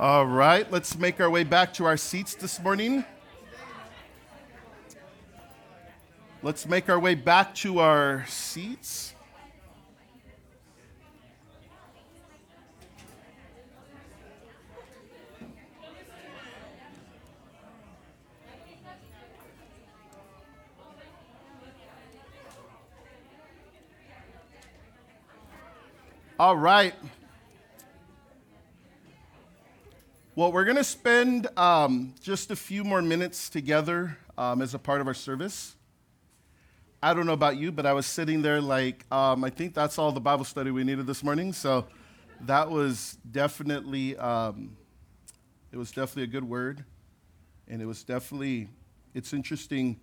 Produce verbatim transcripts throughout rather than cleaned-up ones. All right, let's make our way back to our seats this morning. Let's make our way back to our seats. All right. Well, we're going to spend um, just a few more minutes together um, as a part of our service. I don't know about you, but I was sitting there like, um, I think that's all the Bible study we needed this morning. So that was definitely, um, it was definitely a good word. And it was definitely, it's interesting.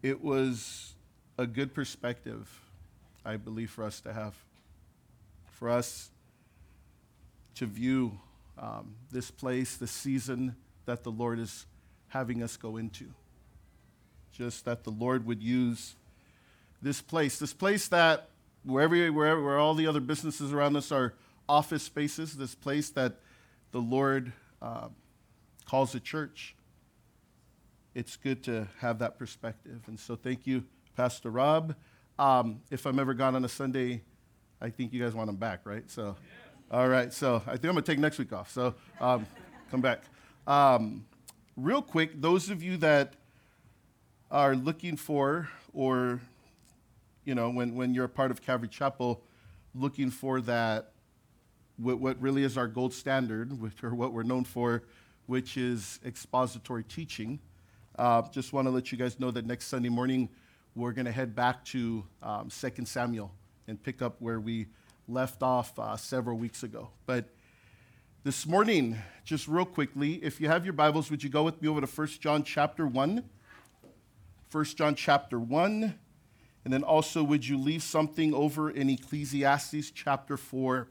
It was a good perspective, I believe, for us to have. For us to view um, this place, this season that the Lord is having us go into. Just that the Lord would use this place, this place that wherever, wherever, where all the other businesses around us are office spaces, this place that the Lord uh, calls a church. It's good to have that perspective. And so thank you, Pastor Rob. Um, if I'm ever gone on a Sunday, I think you guys want them back, right? So, yeah. All right. So I think I'm going to take next week off. So um, come back. Um, real quick, those of you that are looking for or, you know, when, when you're a part of Calvary Chapel, looking for that, what, what really is our gold standard, which or what we're known for, which is expository teaching. Uh, just want to let you guys know that next Sunday morning, we're going to head back to um, Second Samuel. And pick up where we left off uh, several weeks ago. But this morning, just real quickly, if you have your Bibles, would you go with me over to First John chapter one? First John chapter one. And then also, would you leave something over in Ecclesiastes chapter four?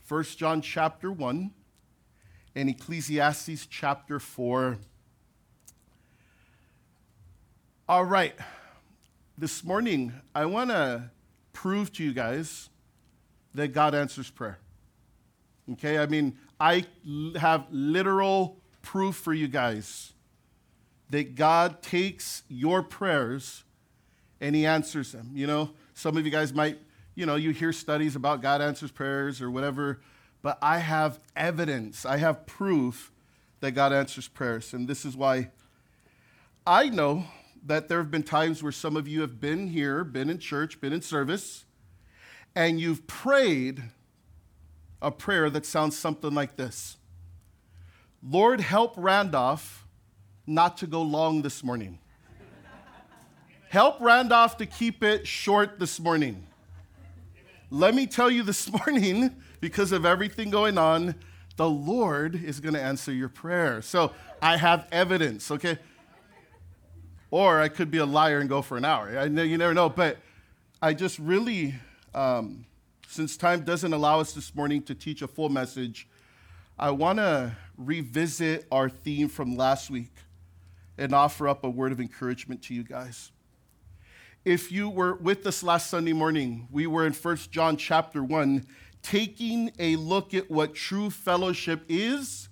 First John chapter one and Ecclesiastes chapter four. All right. This morning, I want to prove to you guys that God answers prayer. Okay? I mean, I have literal proof for you guys that God takes your prayers and He answers them. You know, some of you guys might, you know, you hear studies about God answers prayers or whatever, but I have evidence. I have proof that God answers prayers. And this is why I know that there have been times where some of you have been here, been in church, been in service, and you've prayed a prayer that sounds something like this. Lord, help Randolph not to go long this morning. Help Randolph to keep it short this morning. Amen. Let me tell you this morning, because of everything going on, the Lord is going to answer your prayer. So I have evidence, okay? Or I could be a liar and go for an hour. I know you never know, but I just really, um, since time doesn't allow us this morning to teach a full message, I want to revisit our theme from last week and offer up a word of encouragement to you guys. If you were with us last Sunday morning, we were in First John chapter one, taking a look at what true fellowship is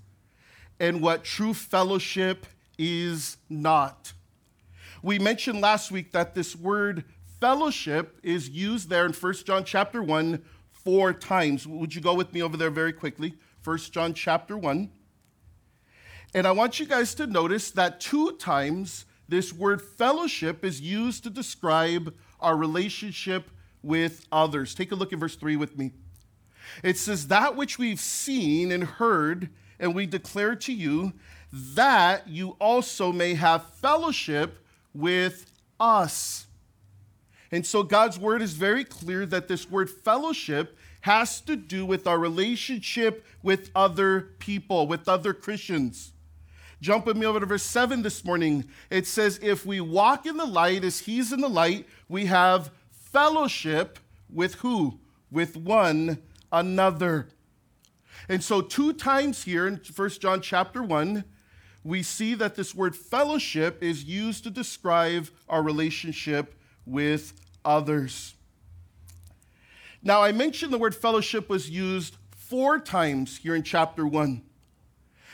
and what true fellowship is not. We mentioned last week that this word fellowship is used there in First John chapter one four times. Would you go with me over there very quickly? First John chapter one. And I want you guys to notice that two times this word fellowship is used to describe our relationship with others. Take a look at verse three with me. It says, that which we've seen and heard and we declare to you, that you also may have fellowship with us. And so God's word is very clear that this word fellowship has to do with our relationship with other people, with other Christians. Jump with me over to verse seven this morning. It says, if we walk in the light as He's in the light, we have fellowship with who? With one another. And so two times here in First John chapter one, we see that this word fellowship is used to describe our relationship with others. Now, I mentioned the word fellowship was used four times here in chapter one.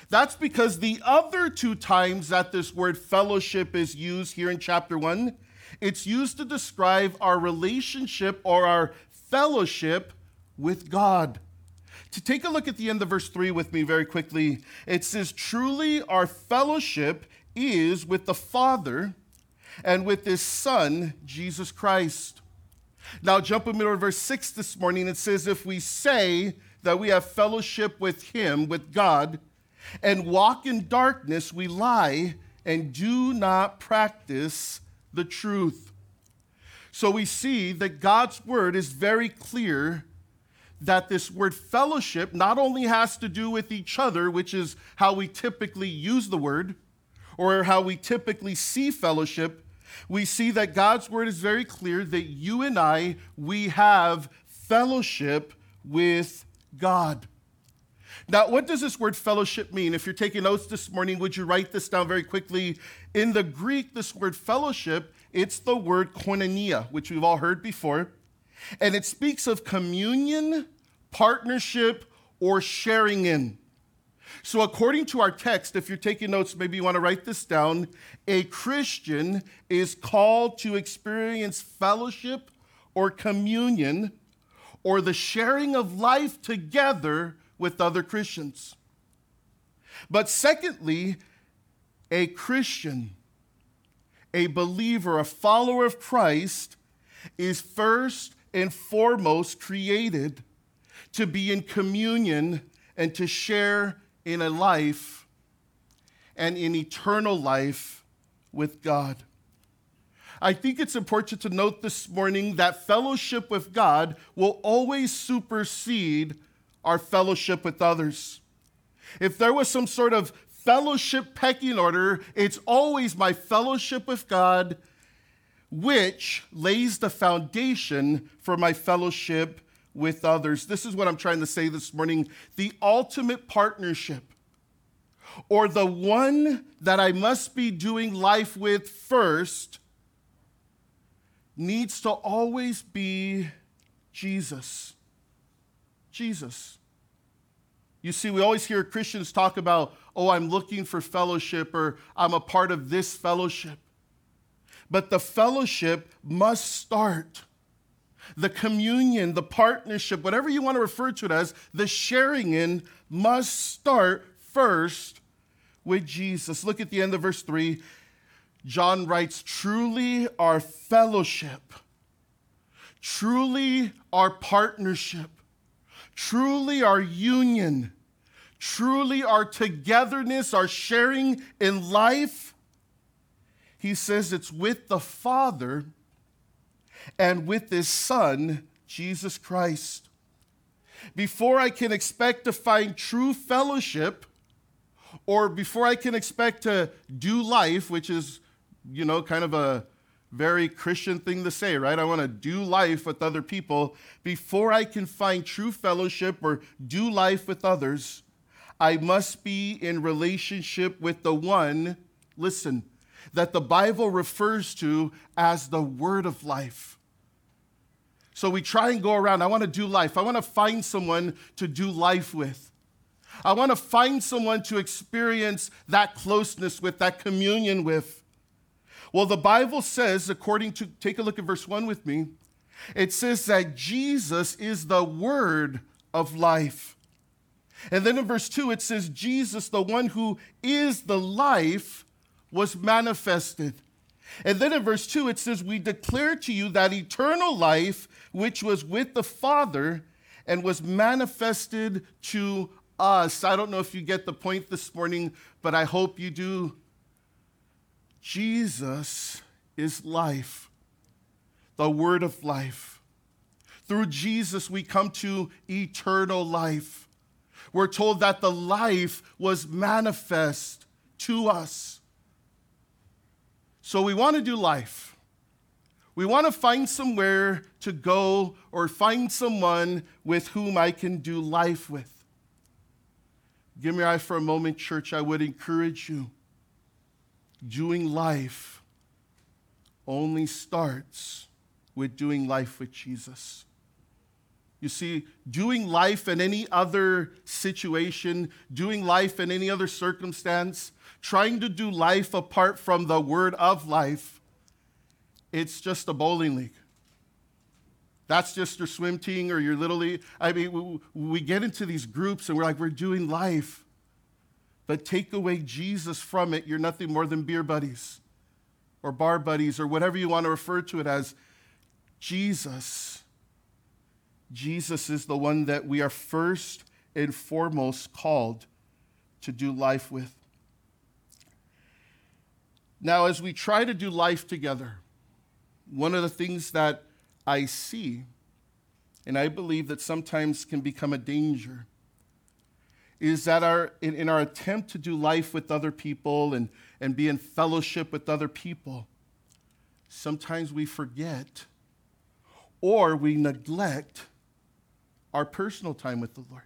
That's because the other two times that this word fellowship is used here in chapter one, it's used to describe our relationship or our fellowship with God. To take a look at the end of verse three with me very quickly, it says, truly our fellowship is with the Father and with his Son, Jesus Christ. Now jump with me to verse six this morning. It says, if we say that we have fellowship with him, with God, and walk in darkness, we lie and do not practice the truth. So we see that God's word is very clear that this word fellowship not only has to do with each other, which is how we typically use the word or how we typically see fellowship, we see that God's word is very clear that you and I, we have fellowship with God. Now, what does this word fellowship mean? If you're taking notes this morning, would you write this down very quickly? In the Greek, this word fellowship, it's the word koinonia, which we've all heard before. And it speaks of communion, partnership, or sharing in. So according to our text, if you're taking notes, maybe you want to write this down, a Christian is called to experience fellowship or communion or the sharing of life together with other Christians. But secondly, a Christian, a believer, a follower of Christ is first and foremost created to be in communion and to share in a life and in eternal life with God. I think it's important to note this morning that fellowship with God will always supersede our fellowship with others. If there was some sort of fellowship pecking order, it's always my fellowship with God which lays the foundation for my fellowship with others. This is what I'm trying to say this morning. The ultimate partnership, or the one that I must be doing life with first, needs to always be Jesus. Jesus. You see, we always hear Christians talk about, oh, I'm looking for fellowship, or I'm a part of this fellowship. But the fellowship must start. The communion, the partnership, whatever you want to refer to it as, the sharing in must start first with Jesus. Look at the end of verse three. John writes, truly our fellowship, truly our partnership, truly our union, truly our togetherness, our sharing in life, he says it's with the Father and with his Son, Jesus Christ. Before I can expect to find true fellowship, or before I can expect to do life, which is, you know, kind of a very Christian thing to say, right? I want to do life with other people. Before I can find true fellowship or do life with others, I must be in relationship with the one, listen, that the Bible refers to as the word of life. So we try and go around, I want to do life. I want to find someone to do life with. I want to find someone to experience that closeness with, that communion with. Well, the Bible says, according to, take a look at verse one with me, it says that Jesus is the word of life. And then in verse two, it says, Jesus, the one who is the life, was manifested. And then in verse two, it says, we declare to you that eternal life, which was with the Father and was manifested to us. I don't know if you get the point this morning, but I hope you do. Jesus is life, the word of life. Through Jesus, we come to eternal life. We're told that the life was manifest to us. So we want to do life. We want to find somewhere to go or find someone with whom I can do life with. Give me your eye for a moment, church. I would encourage you. Doing life only starts with doing life with Jesus. You see, doing life in any other situation, doing life in any other circumstance, trying to do life apart from the word of life, it's just a bowling league. That's just your swim team or your little league. I mean, we get into these groups and we're like, we're doing life. But take away Jesus from it, you're nothing more than beer buddies or bar buddies or whatever you want to refer to it as. Jesus. Jesus is the one that we are first and foremost called to do life with. Now, as we try to do life together, one of the things that I see, and I believe that sometimes can become a danger, is that our in, in our attempt to do life with other people and, and be in fellowship with other people, sometimes we forget or we neglect our personal time with the Lord,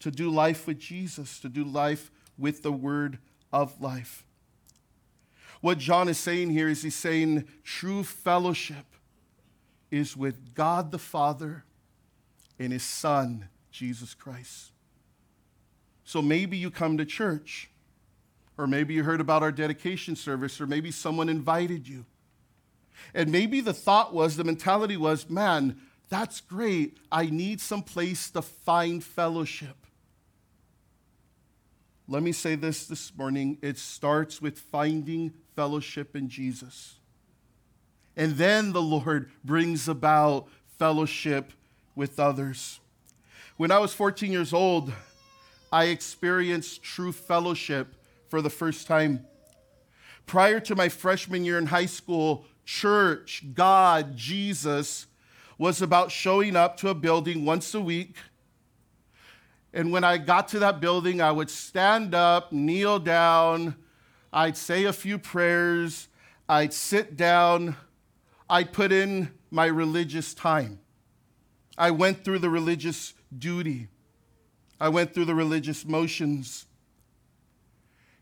to do life with Jesus, to do life with the word of life. What John is saying here is he's saying true fellowship is with God the Father and his Son, Jesus Christ. So maybe you come to church, or maybe you heard about our dedication service, or maybe someone invited you. And maybe the thought was, the mentality was, man, that's great. I need some place to find fellowship. Let me say this this morning. It starts with finding fellowship in Jesus. And then the Lord brings about fellowship with others. When I was fourteen years old, I experienced true fellowship for the first time. Prior to my freshman year in high school, church, God, Jesus was about showing up to a building once a week. And when I got to that building, I would stand up, kneel down, I'd say a few prayers, I'd sit down, I'd put in my religious time. I went through the religious duty. I went through the religious motions.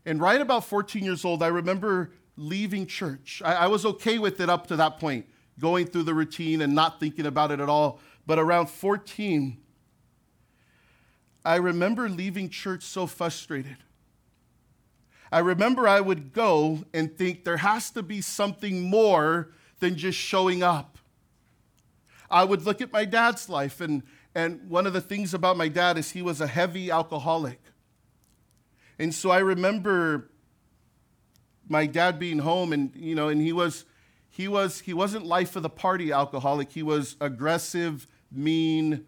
And right about fourteen years old, I remember leaving church. I, I was okay with it up to that point, going through the routine and not thinking about it at all. But around fourteen, I remember leaving church so frustrated. I remember I would go and think there has to be something more than just showing up. I would look at my dad's life, and, and one of the things about my dad is he was a heavy alcoholic. And so I remember my dad being home, and you know, and he was, he was, he wasn't life of the party alcoholic. He was aggressive, mean,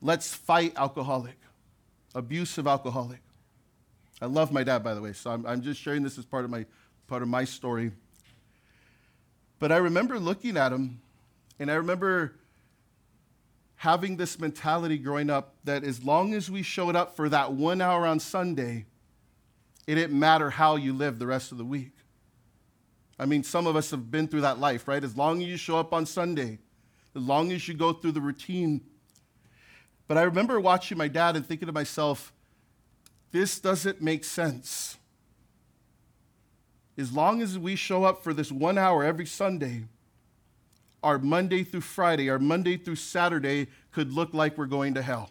let's fight alcoholic, abusive alcoholic. I love my dad, by the way. So I'm, I'm just sharing this as part of my, part of my story. But I remember looking at him, and I remember having this mentality growing up that as long as we showed up for that one hour on Sunday, it didn't matter how you lived the rest of the week. I mean, some of us have been through that life, right? As long as you show up on Sunday, as long as you go through the routine. But I remember watching my dad and thinking to myself, this doesn't make sense. As long as we show up for this one hour every Sunday, our Monday through Friday, our Monday through Saturday could look like we're going to hell.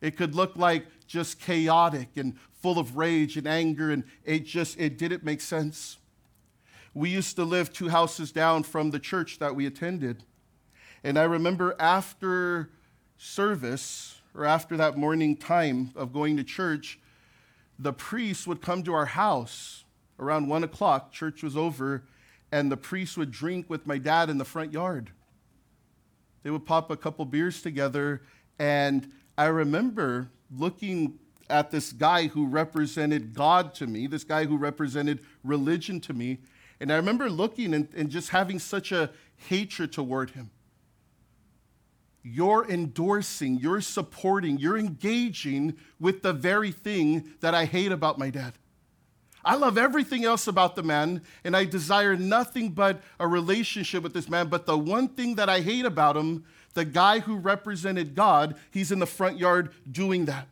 It could look like just chaotic and full of rage and anger, and it just, it didn't make sense. We used to live two houses down from the church that we attended. And I remember after service, or after that morning time of going to church, the priest would come to our house. Around one o'clock, church was over, and the priest would drink with my dad in the front yard. They would pop a couple beers together, and I remember looking at this guy who represented God to me, this guy who represented religion to me, and I remember looking and, and just having such a hatred toward him. You're endorsing, you're supporting, you're engaging with the very thing that I hate about my dad. I love everything else about the man, and I desire nothing but a relationship with this man. But the one thing that I hate about him, the guy who represented God, he's in the front yard doing that.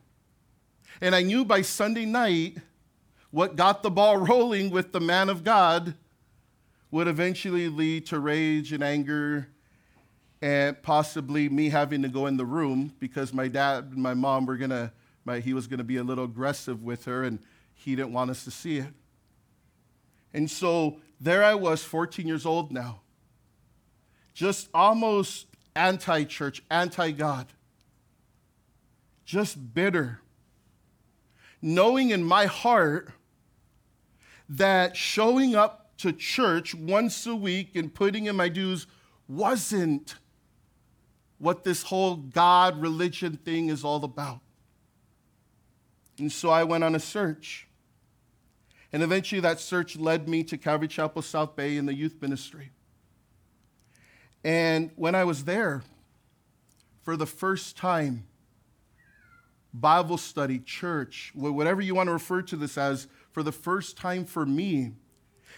And I knew by Sunday night, what got the ball rolling with the man of God would eventually lead to rage and anger and possibly me having to go in the room because my dad and my mom were going to, my, he was going to be a little aggressive with her, and he didn't want us to see it. And so there I was, fourteen years old now, just almost anti-church, anti-God, just bitter, knowing in my heart that showing up to church once a week and putting in my dues wasn't what this whole God religion thing is all about. And so I went on a search. And eventually that search led me to Calvary Chapel South Bay in the youth ministry. And when I was there, for the first time, Bible study, church, whatever you want to refer to this as, for the first time for me,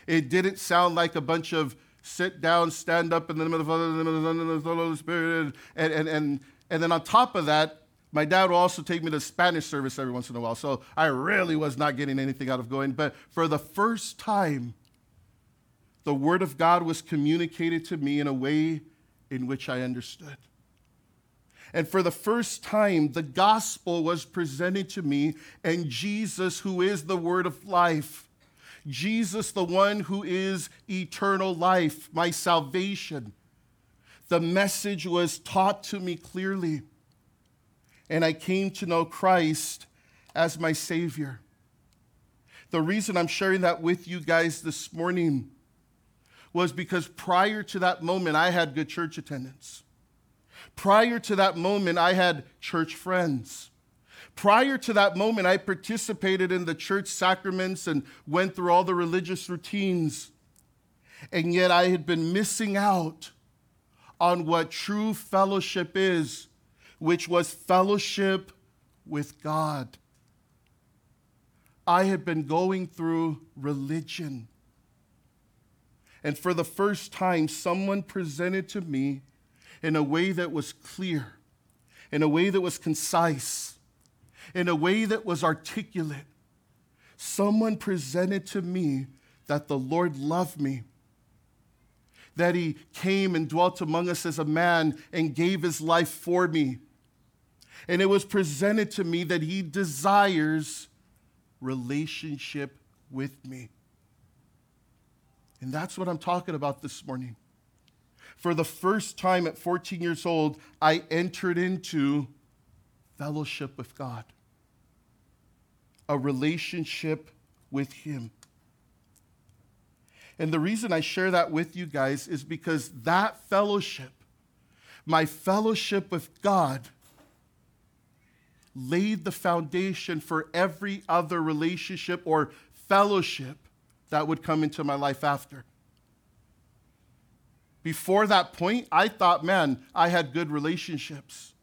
it didn't sound like a bunch of sit down, stand up, and then the Spirit, and and and and then on top of that, my dad would also take me to Spanish service every once in a while. So I really was not getting anything out of going. But for the first time, the Word of God was communicated to me in a way in which I understood. And for the first time, the gospel was presented to me, and Jesus, who is the Word of life, Jesus, the one who is eternal life, my salvation. The message was taught to me clearly, and I came to know Christ as my Savior. The reason I'm sharing that with you guys this morning was because prior to that moment, I had good church attendance. Prior to that moment, I had church friends. Prior to that moment, I participated in the church sacraments and went through all the religious routines. And yet I had been missing out on what true fellowship is, which was fellowship with God. I had been going through religion. And for the first time, someone presented to me in a way that was clear, in a way that was concise, in a way that was articulate. Someone presented to me that the Lord loved me, that he came and dwelt among us as a man and gave his life for me. And it was presented to me that he desires relationship with me. And that's what I'm talking about this morning. For the first time at fourteen years old, I entered into fellowship with God, a relationship with him. And the reason I share that with you guys is because that fellowship, my fellowship with God, laid the foundation for every other relationship or fellowship that would come into my life after. Before that point, I thought, man, I had good relationships.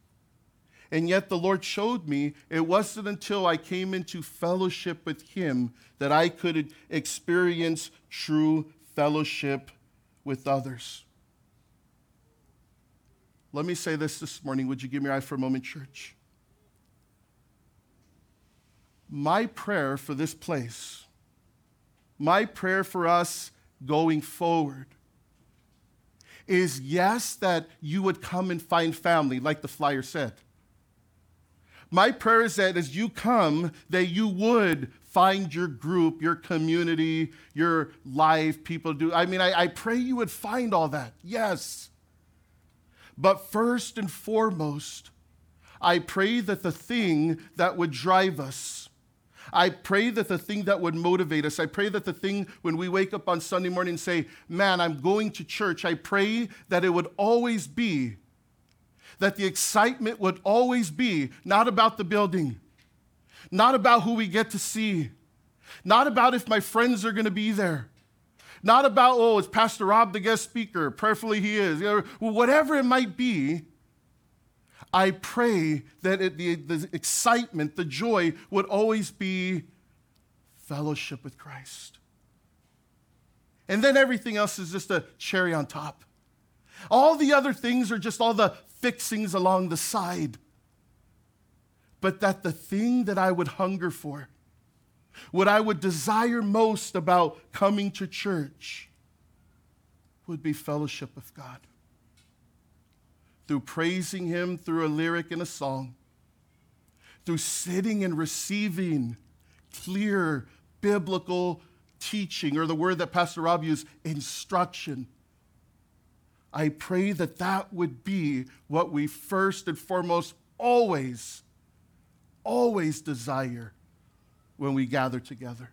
And yet the Lord showed me it wasn't until I came into fellowship with him that I could experience true fellowship with others. Let me say this this morning. Would you give me your eye for a moment, church? My prayer for this place, my prayer for us going forward, is yes, that you would come and find family, like the flyer said. My prayer is that as you come, that you would find your group, your community, your life, people do. I mean, I, I pray you would find all that, yes. But first and foremost, I pray that the thing that would drive us, I pray that the thing that would motivate us, I pray that the thing when we wake up on Sunday morning and say, man, I'm going to church, I pray that it would always be that the excitement would always be not about the building, not about who we get to see, not about if my friends are going to be there, not about, oh, is Pastor Rob the guest speaker? Prayerfully he is. Or whatever it might be, I pray that it, the, the excitement, the joy would always be fellowship with Christ. And then everything else is just a cherry on top. All the other things are just all the fixings along the side. But that the thing that I would hunger for, what I would desire most about coming to church, would be fellowship with God. through praising him through a lyric and a song, through sitting and receiving clear biblical teaching, or the word that Pastor Rob used, instruction. I pray that that would be what we first and foremost always, always desire when we gather together.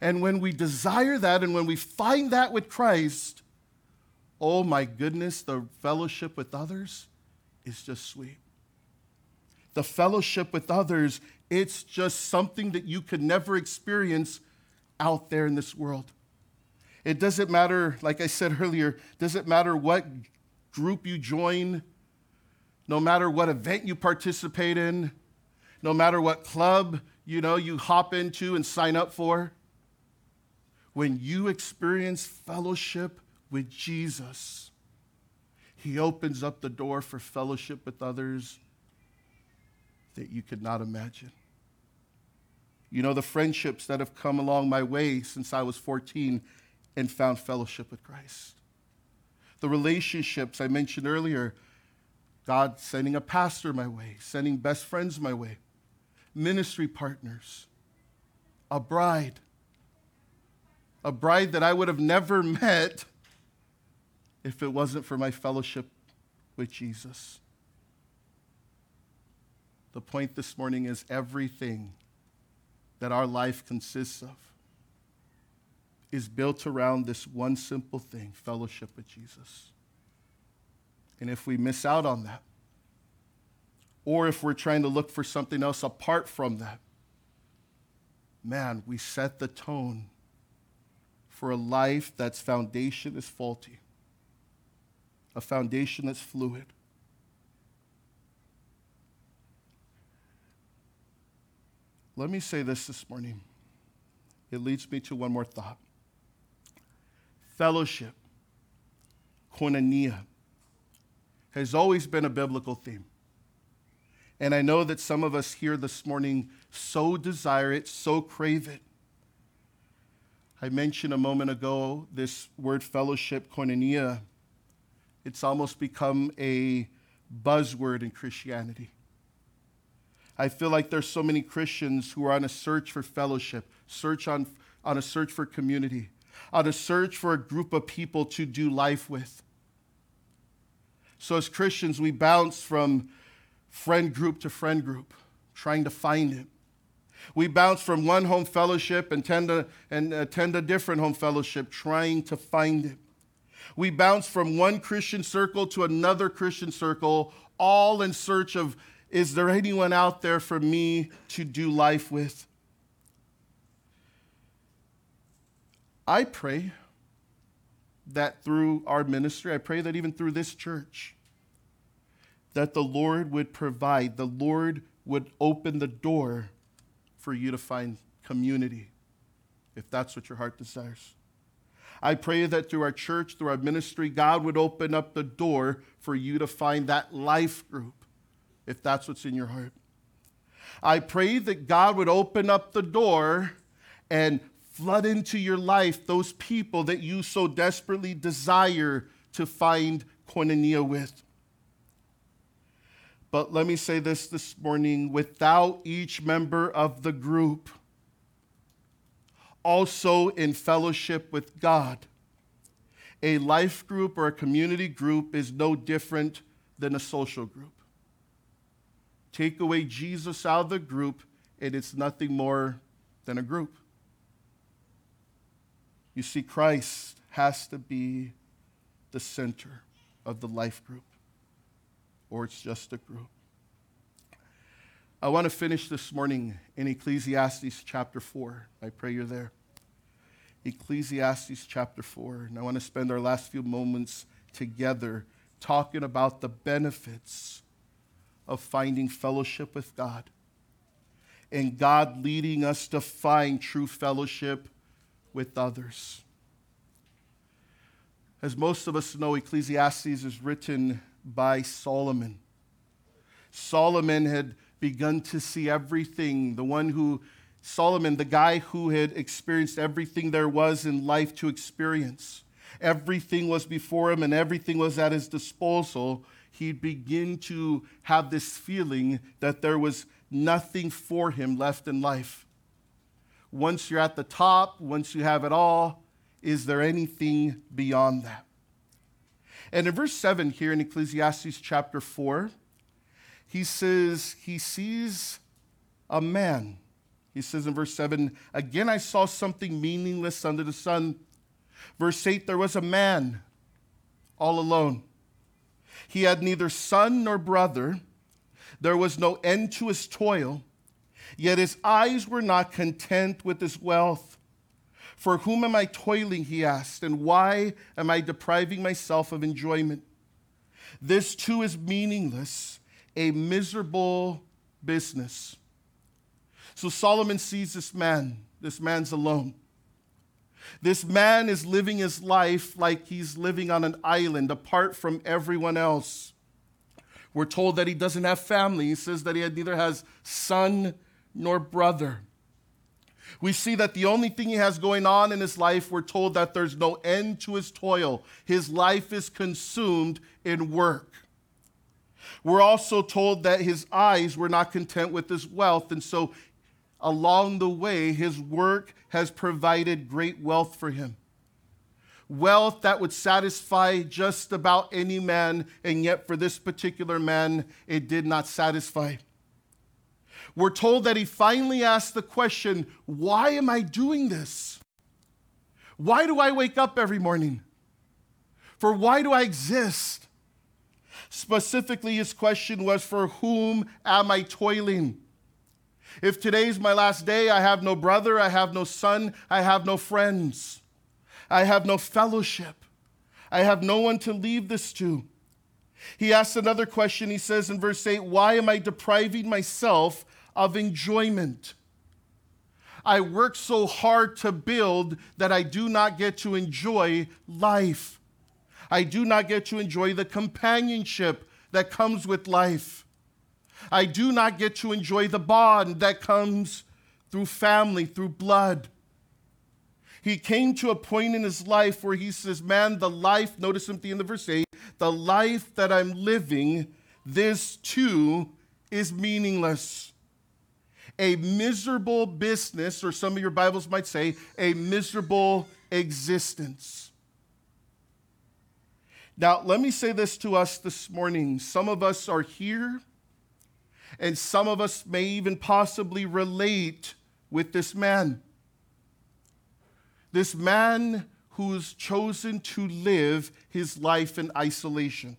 And when we desire that and when we find that with Christ, oh my goodness, the fellowship with others is just sweet. The fellowship with others, it's just something that you could never experience out there in this world. It doesn't matter, like I said earlier, doesn't matter what group you join, no matter what event you participate in, no matter what club, you know, you hop into and sign up for. When you experience fellowship with Jesus, he opens up the door for fellowship with others that you could not imagine. You know, the friendships that have come along my way since I was fourteen and found fellowship with Christ. The relationships I mentioned earlier, God sending a pastor my way, sending best friends my way, ministry partners, a bride, a bride that I would have never met if it wasn't for my fellowship with Jesus. The point this morning is everything that our life consists of is built around this one simple thing, fellowship with Jesus. And if we miss out on that, or if we're trying to look for something else apart from that, man, we set the tone for a life that's foundation is faulty, a foundation that's fluid. Let me say this this morning. It leads me to one more thought. Fellowship, koinonia, has always been a biblical theme. And I know that some of us here this morning so desire it, so crave it. I mentioned a moment ago this word fellowship, koinonia. It's almost become a buzzword in Christianity. I feel like there's so many Christians who are on a search for fellowship, search on, on a search for community, on a search for a group of people to do life with. So as Christians, we bounce from friend group to friend group, trying to find it. We bounce from one home fellowship and tend to, and attend a different home fellowship, trying to find it. We bounce from one Christian circle to another Christian circle, all in search of, is there anyone out there for me to do life with? I pray that through our ministry, I pray that even through this church, that the Lord would provide, the Lord would open the door for you to find community, if that's what your heart desires. I pray that through our church, through our ministry, God would open up the door for you to find that life group, if that's what's in your heart. I pray that God would open up the door and flood into your life those people that you so desperately desire to find koinonia with. But let me say this this morning, without each member of the group, also in fellowship with God, a life group or a community group is no different than a social group. Take away Jesus out of the group, and it's nothing more than a group. You see, Christ has to be the center of the life group, or it's just a group. I want to finish this morning in Ecclesiastes chapter four. I pray you're there. Ecclesiastes chapter four. And I want to spend our last few moments together talking about the benefits of finding fellowship with God, and God leading us to find true fellowship with others. As most of us know, Ecclesiastes is written by Solomon. Solomon had begun to see everything, the one who, Solomon, the guy who had experienced everything there was in life to experience. everything was before him and everything was at his disposal, he'd begin to have this feeling that there was nothing for him left in life. Once you're at the top, once you have it all, is there anything beyond that? And in verse seven here in Ecclesiastes chapter four, he says he sees a man. He says in verse seven, again I saw something meaningless under the sun. Verse eight, there was a man all alone. He had neither son nor brother. There was no end to his toil. Yet his eyes were not content with his wealth. For whom am I toiling, he asked, and why am I depriving myself of enjoyment? This too is meaningless, a miserable business. So Solomon sees this man. This man's alone. This man is living his life like he's living on an island apart from everyone else. We're told that he doesn't have family. He says that he neither has son nor brother. We see that the only thing he has going on in his life, we're told that there's no end to his toil. His life is consumed in work. We're also told that his eyes were not content with his wealth, and so along the way, his work has provided great wealth for him. Wealth that would satisfy just about any man, and yet for this particular man, it did not satisfy. We're told that he finally asked the question, why am I doing this? Why do I wake up every morning? For why do I exist? Specifically, his question was, for whom am I toiling? If today's my last day, I have no brother, I have no son, I have no friends. I have no fellowship. I have no one to leave this to. He asks another question. He says in verse eight, why am I depriving myself of enjoyment? I work so hard to build that I do not get to enjoy life. I do not get to enjoy the companionship that comes with life. I do not get to enjoy the bond that comes through family, through blood. He came to a point in his life where he says, man, the life, notice at the end of verse eight, the life that I'm living, this too is meaningless. A miserable business, or some of your Bibles might say, a miserable existence. Now, let me say this to us this morning. Some of us are here, and some of us may even possibly relate with this man. This man who's chosen to live his life in isolation.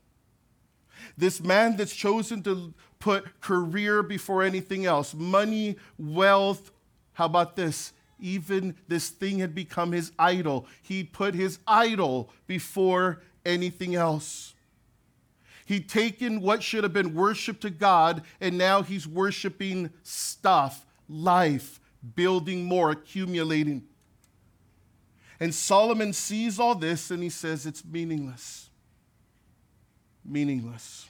This man that's chosen to put career before anything else. Money, wealth, how about this? Even this thing had become his idol. He put his idol before anything else. He'd taken what should have been worship to God, and now he's worshiping stuff, life, building more, accumulating. And Solomon sees all this and he says it's meaningless. Meaningless.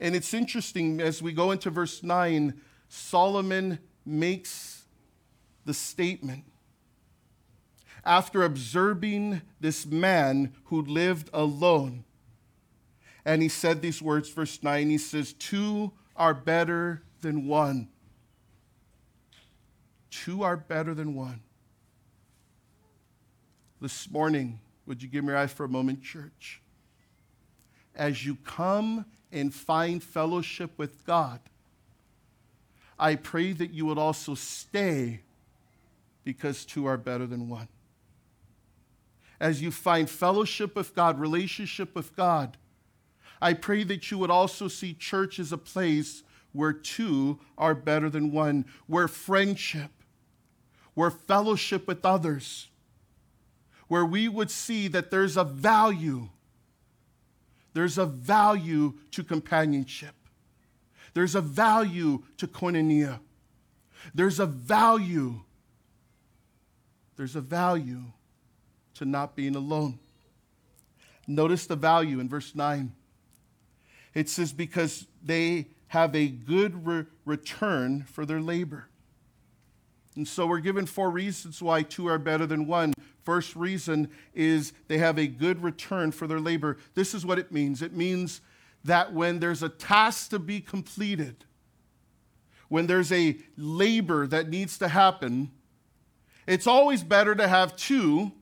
And it's interesting, as we go into verse nine, Solomon makes the statement. After observing this man who lived alone, and he said these words, verse nine, he says, two are better than one. Two are better than one. This morning, would you give me your eyes for a moment, church? As you come and find fellowship with God, I pray that you would also stay, because two are better than one. As you find fellowship with God, relationship with God, I pray that you would also see church as a place where two are better than one, where friendship, where fellowship with others, where we would see that there's a value. There's a value to companionship. There's a value to koinonia. There's a value. There's a value to not being alone. Notice the value in verse nine. It says, because they have a good re- return for their labor. And so we're given four reasons why two are better than one. First reason is they have a good return for their labor. This is what it means. It means that when there's a task to be completed, when there's a labor that needs to happen, it's always better to have two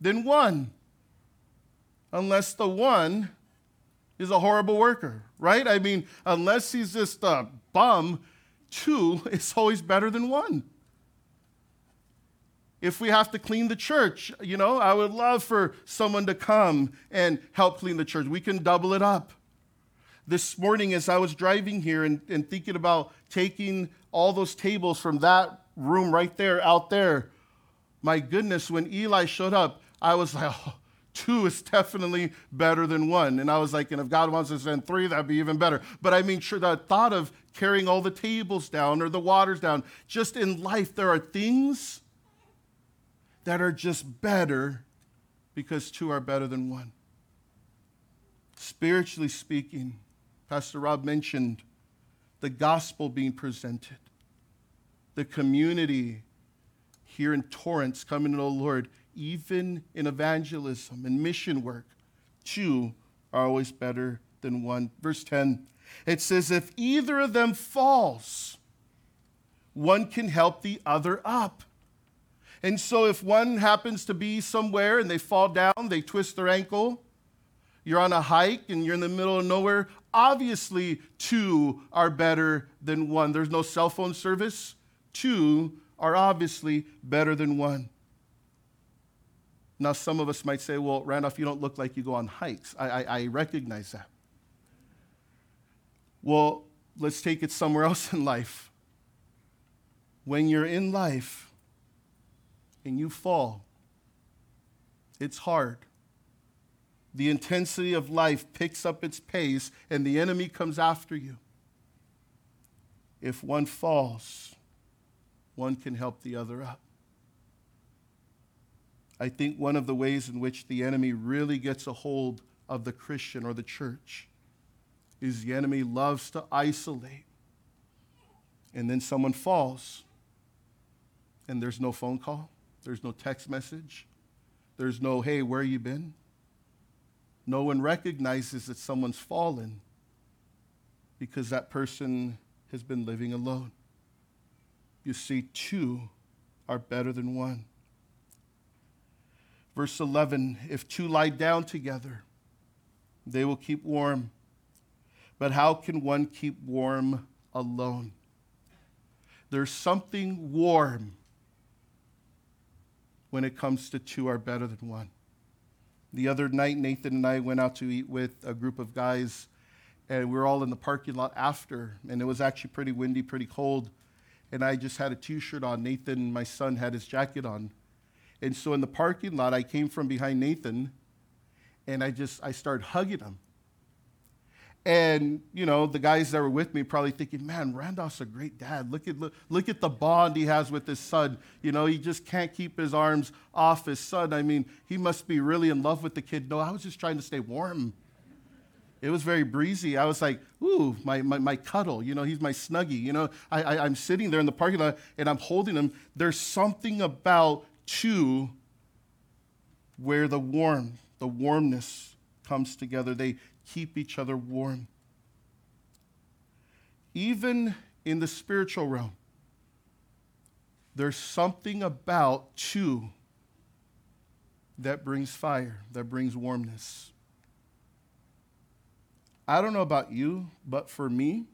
than one, unless the one is a horrible worker, right? I mean, unless he's just a bum, two is always better than one. If we have to clean the church, you know, I would love for someone to come and help clean the church. We can double it up. This morning as I was driving here and, and thinking about taking all those tables from that room right there, out there, my goodness, when Eli showed up, I was like, oh, two is definitely better than one. And I was like, and if God wants to send three, that'd be even better. But I mean, sure, that thought of carrying all the tables down or the waters down, just in life, there are things that are just better because two are better than one. Spiritually speaking, Pastor Rob mentioned the gospel being presented, the community here in Torrance coming to the Lord, even in evangelism and mission work, two are always better than one. Verse ten, it says, if either of them falls, one can help the other up. And so if one happens to be somewhere and they fall down, they twist their ankle, you're on a hike and you're in the middle of nowhere, obviously two are better than one. There's no cell phone service. Two are obviously better than one. Now, some of us might say, well, Randolph, you don't look like you go on hikes. I, I, I recognize that. Well, let's take it somewhere else in life. When you're in life and you fall, it's hard. The intensity of life picks up its pace and the enemy comes after you. If one falls, one can help the other up. I think one of the ways in which the enemy really gets a hold of the Christian or the church is the enemy loves to isolate. And then someone falls, and there's no phone call, there's no text message, there's no, hey, where you been? No one recognizes that someone's fallen because that person has been living alone. You see, two are better than one. Verse eleven, if two lie down together, they will keep warm. But how can one keep warm alone? There's something warm when it comes to two are better than one. The other night, Nathan and I went out to eat with a group of guys, and we were all in the parking lot after, and it was actually pretty windy, pretty cold, and I just had a T-shirt on. Nathan, my son, had his jacket on. And so in the parking lot, I came from behind Nathan, and I just, I started hugging him. And, you know, the guys that were with me probably thinking, man, Randolph's a great dad. Look at look, look at the bond he has with his son. You know, he just can't keep his arms off his son. I mean, he must be really in love with the kid. No, I was just trying to stay warm. It was very breezy. I was like, ooh, my my, my cuddle. You know, he's my snuggie. You know, I, I, I'm sitting there in the parking lot, and I'm holding him. There's something about two, where the warm, the warmness comes together. They keep each other warm. Even in the spiritual realm, there's something about two that brings fire, that brings warmness. I don't know about you, but for me,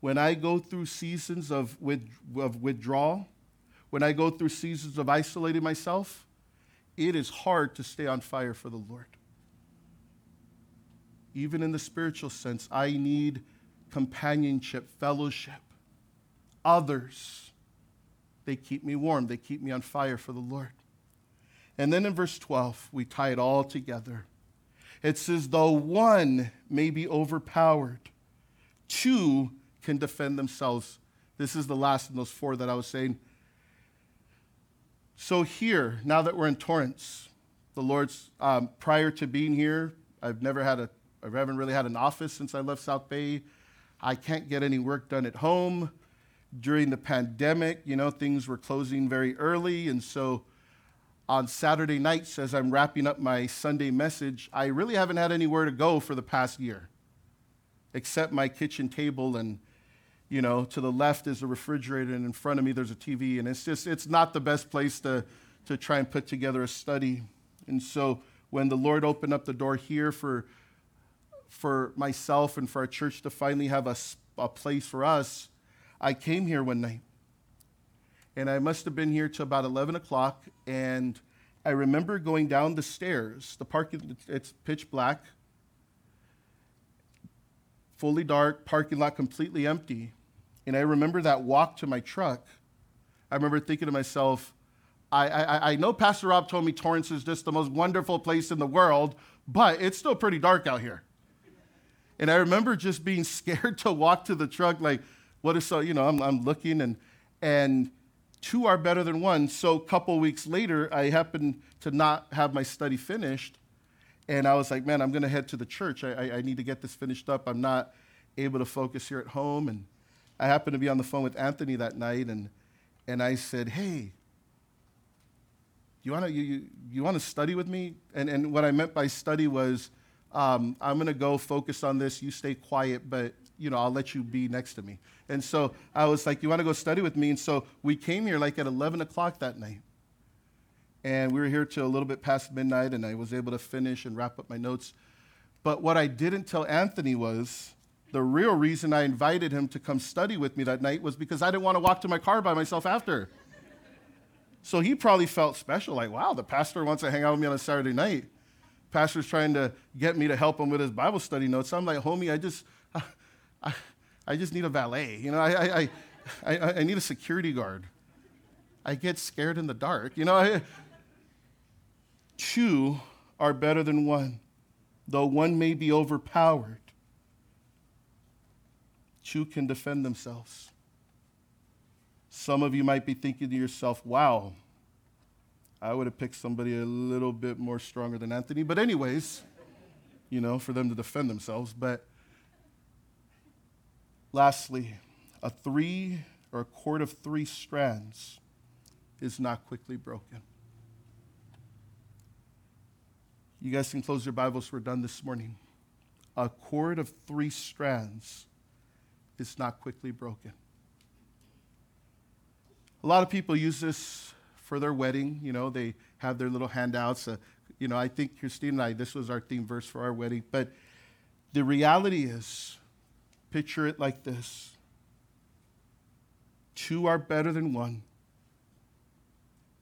when I go through seasons of, with, of withdrawal, when I go through seasons of isolating myself, it is hard to stay on fire for the Lord. Even in the spiritual sense, I need companionship, fellowship, others. They keep me warm. They keep me on fire for the Lord. And then in verse twelve, we tie it all together. It says, though one may be overpowered, two can defend themselves. This is the last of those four that I was saying. So here, now that we're in Torrance, the Lord's, um, prior to being here, I've never had a, I haven't really had an office since I left South Bay. I can't get any work done at home. during the pandemic, you know, things were closing very early. And so on Saturday nights, as I'm wrapping up my Sunday message, I really haven't had anywhere to go for the past year, except my kitchen table. And, you know, to the left is a refrigerator, and in front of me there's a T V. And it's just, it's not the best place to, to try and put together a study. And so when the Lord opened up the door here for for myself and for our church to finally have a, a place for us, I came here one night. And I must have been here till about eleven o'clock. And I remember going down the stairs. The parking, it's pitch black, fully dark, parking lot completely empty. And I remember that walk to my truck. I remember thinking to myself, I, I, I know Pastor Rob told me Torrance is just the most wonderful place in the world, but it's still pretty dark out here. And I remember just being scared to walk to the truck, like, what if so, you know, I'm, I'm looking, and and two are better than one. So a couple weeks later, I happened to not have my study finished. And I was like, man, I'm going to head to the church. I, I, I need to get this finished up. I'm not able to focus here at home. And I happened to be on the phone with Anthony that night, and and I said, hey, you want to you, you, you want to study with me? And and what I meant by study was, Um, I'm going to go focus on this. You stay quiet, but, you know, I'll let you be next to me. And so I was like, you want to go study with me? And so we came here like at eleven o'clock that night. And we were here till a little bit past midnight, and I was able to finish and wrap up my notes. But what I didn't tell Anthony was the real reason I invited him to come study with me that night was because I didn't want to walk to my car by myself after. So he probably felt special, like, wow, the pastor wants to hang out with me on a Saturday night. Pastor's trying to get me to help him with his Bible study notes. I'm like, homie, I just, I, I just need a valet. You know, I, I, I, I need a security guard. I get scared in the dark. You know, I, two are better than one, though one may be overpowered. Two can defend themselves. Some of you might be thinking to yourself, wow, I would have picked somebody a little bit more stronger than Anthony. But anyways, you know, for them to defend themselves. But lastly, a three or a cord of three strands is not quickly broken. You guys can close your Bibles. We're done this morning. A cord of three strands is not quickly broken. A lot of people use this for their wedding, you know, they have their little handouts. Uh, you know, I think Christine and I, this was our theme verse for our wedding. But the reality is, picture it like this. Two are better than one.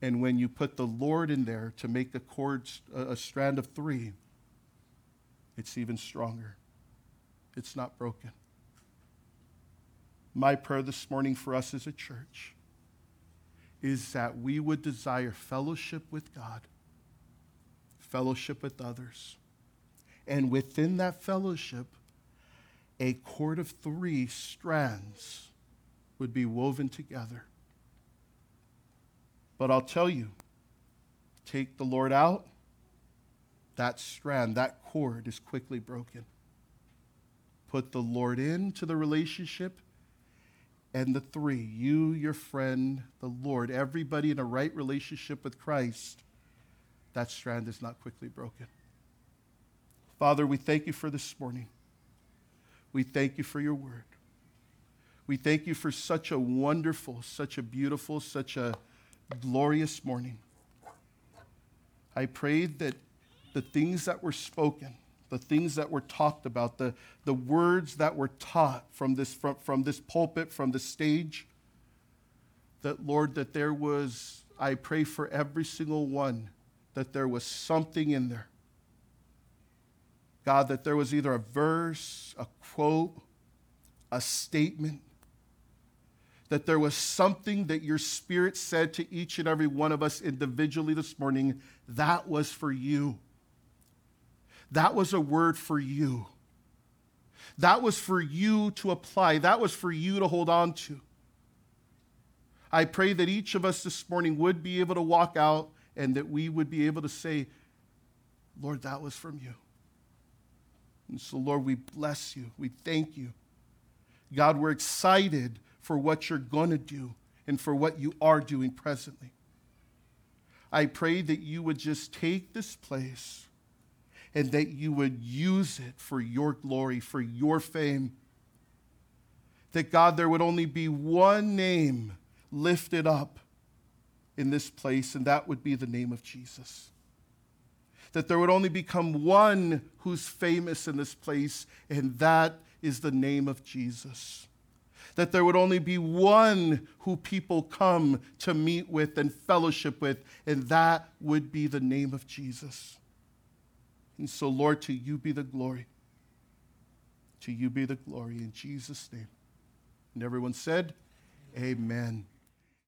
And when you put the Lord in there to make a cord, a, a strand of three, it's even stronger. It's not broken. My prayer this morning for us as a church is that we would desire fellowship with God, fellowship with others, and within that fellowship, a cord of three strands would be woven together. But I'll tell you, take the Lord out, that strand, that cord is quickly broken. Put the Lord into the relationship, and the three, you, your friend, the Lord, everybody in a right relationship with Christ, that strand is not quickly broken. Father, we thank you for this morning. We thank you for your word. We thank you for such a wonderful, such a beautiful, such a glorious morning. I pray that the things that were spoken, the things that were talked about, the, the words that were taught from this, from, from this pulpit, from this stage, that, Lord, that there was, I pray for every single one, that there was something in there. God, that there was either a verse, a quote, a statement, that there was something that your Spirit said to each and every one of us individually this morning, that was for you. That was a word for you. That was for you to apply. That was for you to hold on to. I pray that each of us this morning would be able to walk out and that we would be able to say, Lord, that was from you. And so, Lord, we bless you. We thank you. God, we're excited for what you're going to do and for what you are doing presently. I pray that you would just take this place and that you would use it for your glory, for your fame. That, God, there would only be one name lifted up in this place, and that would be the name of Jesus. That there would only become one who's famous in this place, and that is the name of Jesus. That there would only be one who people come to meet with and fellowship with, and that would be the name of Jesus. And so, Lord, to you be the glory. To you be the glory in Jesus' name. And everyone said, Amen. Amen.